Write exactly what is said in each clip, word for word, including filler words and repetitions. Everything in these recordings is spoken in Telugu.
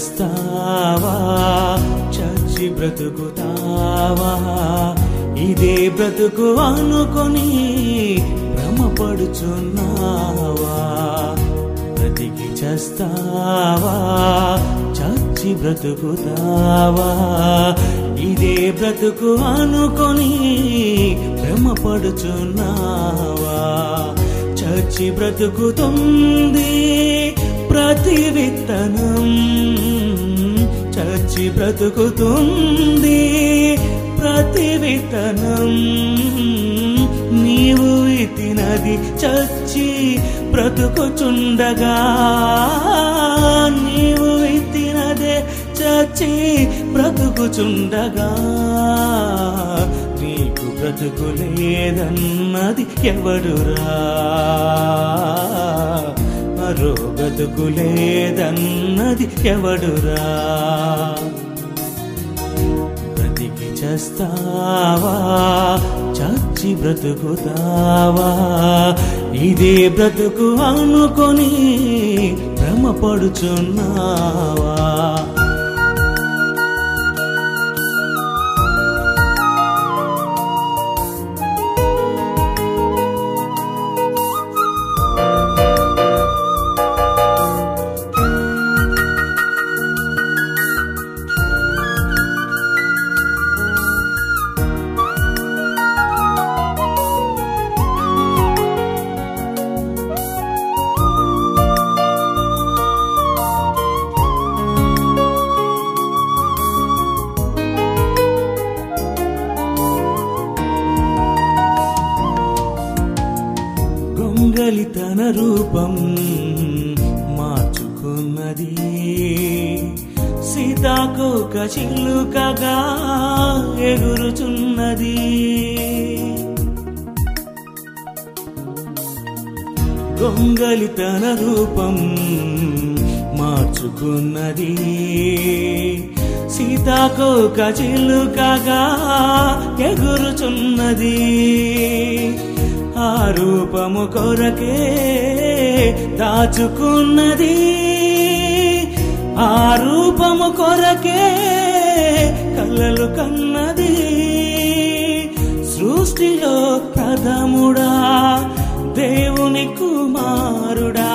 చస్తావా, చచ్చి బ్రతుకుతావా, ఇదే బ్రతుకు అనుకొని భ్రమపడుచున్నావా? బ్రతికి చస్తావా, చచ్చి బ్రతుకుతావా, ఇదే బ్రతుకు అనుకొని భ్రమపడుచున్నావా? చచ్చి బ్రతుకుతుంది ప్రతి విత్తనం, చచ్చి బ్రతుకుతుంది ప్రతి విత్తనం. నీవు విత్తినది చచ్చి బ్రతుకుచుండగా, నీవు విత్తినదే చచ్చి బ్రతుకుచుండగా, నీకు బ్రతుకు లేదన్నది ఎవడురా? మరో బ్రతుకు లేదన్నది ఎవడురా? బ్రతికి చస్తావా, చచ్చి బ్రతుకుతావా, ఇదే బ్రతుకు అనుకొని భ్రమపడుచున్నావా? గొంగలి తన రూపం మార్చుకున్నది, సీతాకోక చిలుకగా ఎగురుచున్నది. గొంగలి తన రూపం మార్చుకున్నది, సీతాకోక చిలుకగా ఎగురుచున్నది. ఆ రూపము కొరకే దాచుకున్నది, ఆ రూపము కొరకే కలలు కన్నది. సృష్టిలో ప్రథముడా దేవుని కుమారుడా,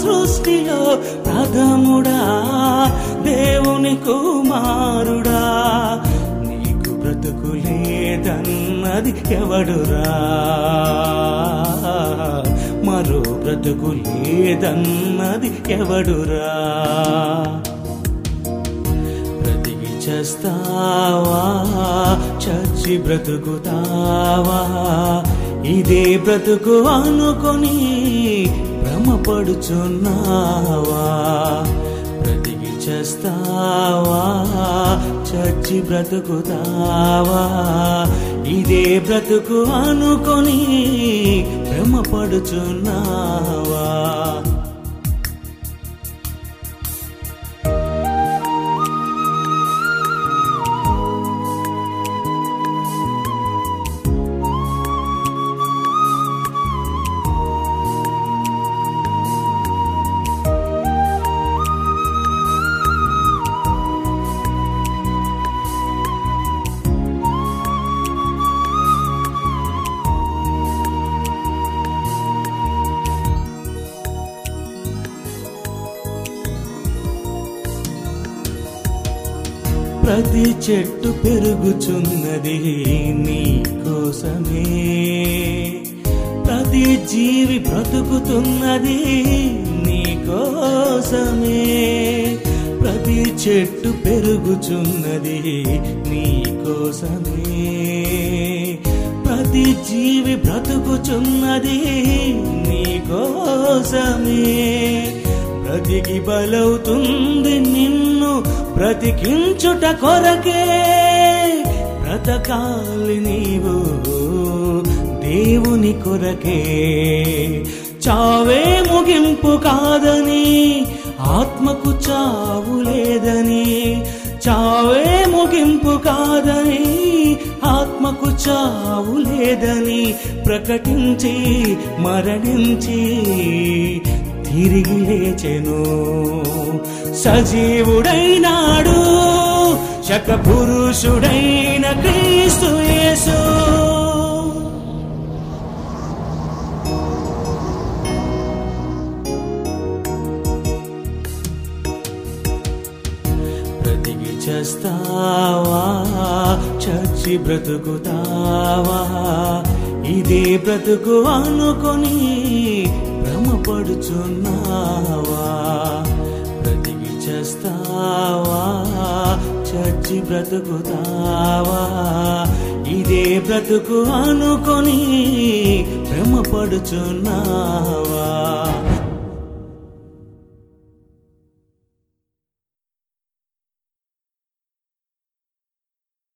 సృష్టిలో ప్రథముడా దేవుని కుమారుడా, నీకు బ్రతుకు లేదన్నది ఎవడురా? మరో బ్రతుకు లేదన్నది ఎవడురా? బ్రతికి చస్తావా, చచ్చి బ్రతుకుతావా, ఇదే బ్రతుకు అనుకొని భ్రమపడుచున్నావా? బ్రతికి చస్తావా, చచ్చి బ్రతుకుతావా, ఇదే బ్రతుకు అనుకొని భ్రమపడుచున్నావా? ప్రతి చెట్టు పెరుగుచున్నది నీ కోసమే, ప్రతి జీవి బ్రతుకుతున్నది నీ కోసమే. ప్రతి చెట్టు పెరుగుచున్నది నీ కోసమే, ప్రతి జీవి బ్రతుకుచున్నది నీ కోసమే. బ్రతికి బలవుతుంది నిన్ను బ్రతికించుట కొరకే, బ్రతకాలి నీవు దేవుని కొరకే. చావే ముగింపు కాదని, ఆత్మకు చావు లేదని, చావే ముగింపు కాదని, ఆత్మకు చావు లేదని ప్రకటించి మరణించి తిరిగి లేచెను, సజీవుడైనాడు శకపురుషుడైన క్రీస్తు యేసు. బ్రతికి చేస్తావా, చచ్చి బ్రతుకుతావా, ఇదే బ్రతుకు అనుకొని భ్రమపడుచున్నావా? బ్రతికి చేస్తావా, చచ్చి బ్రతుకుతావా, ఇదే బ్రతుకు అనుకొని భ్రమపడుచున్నావా?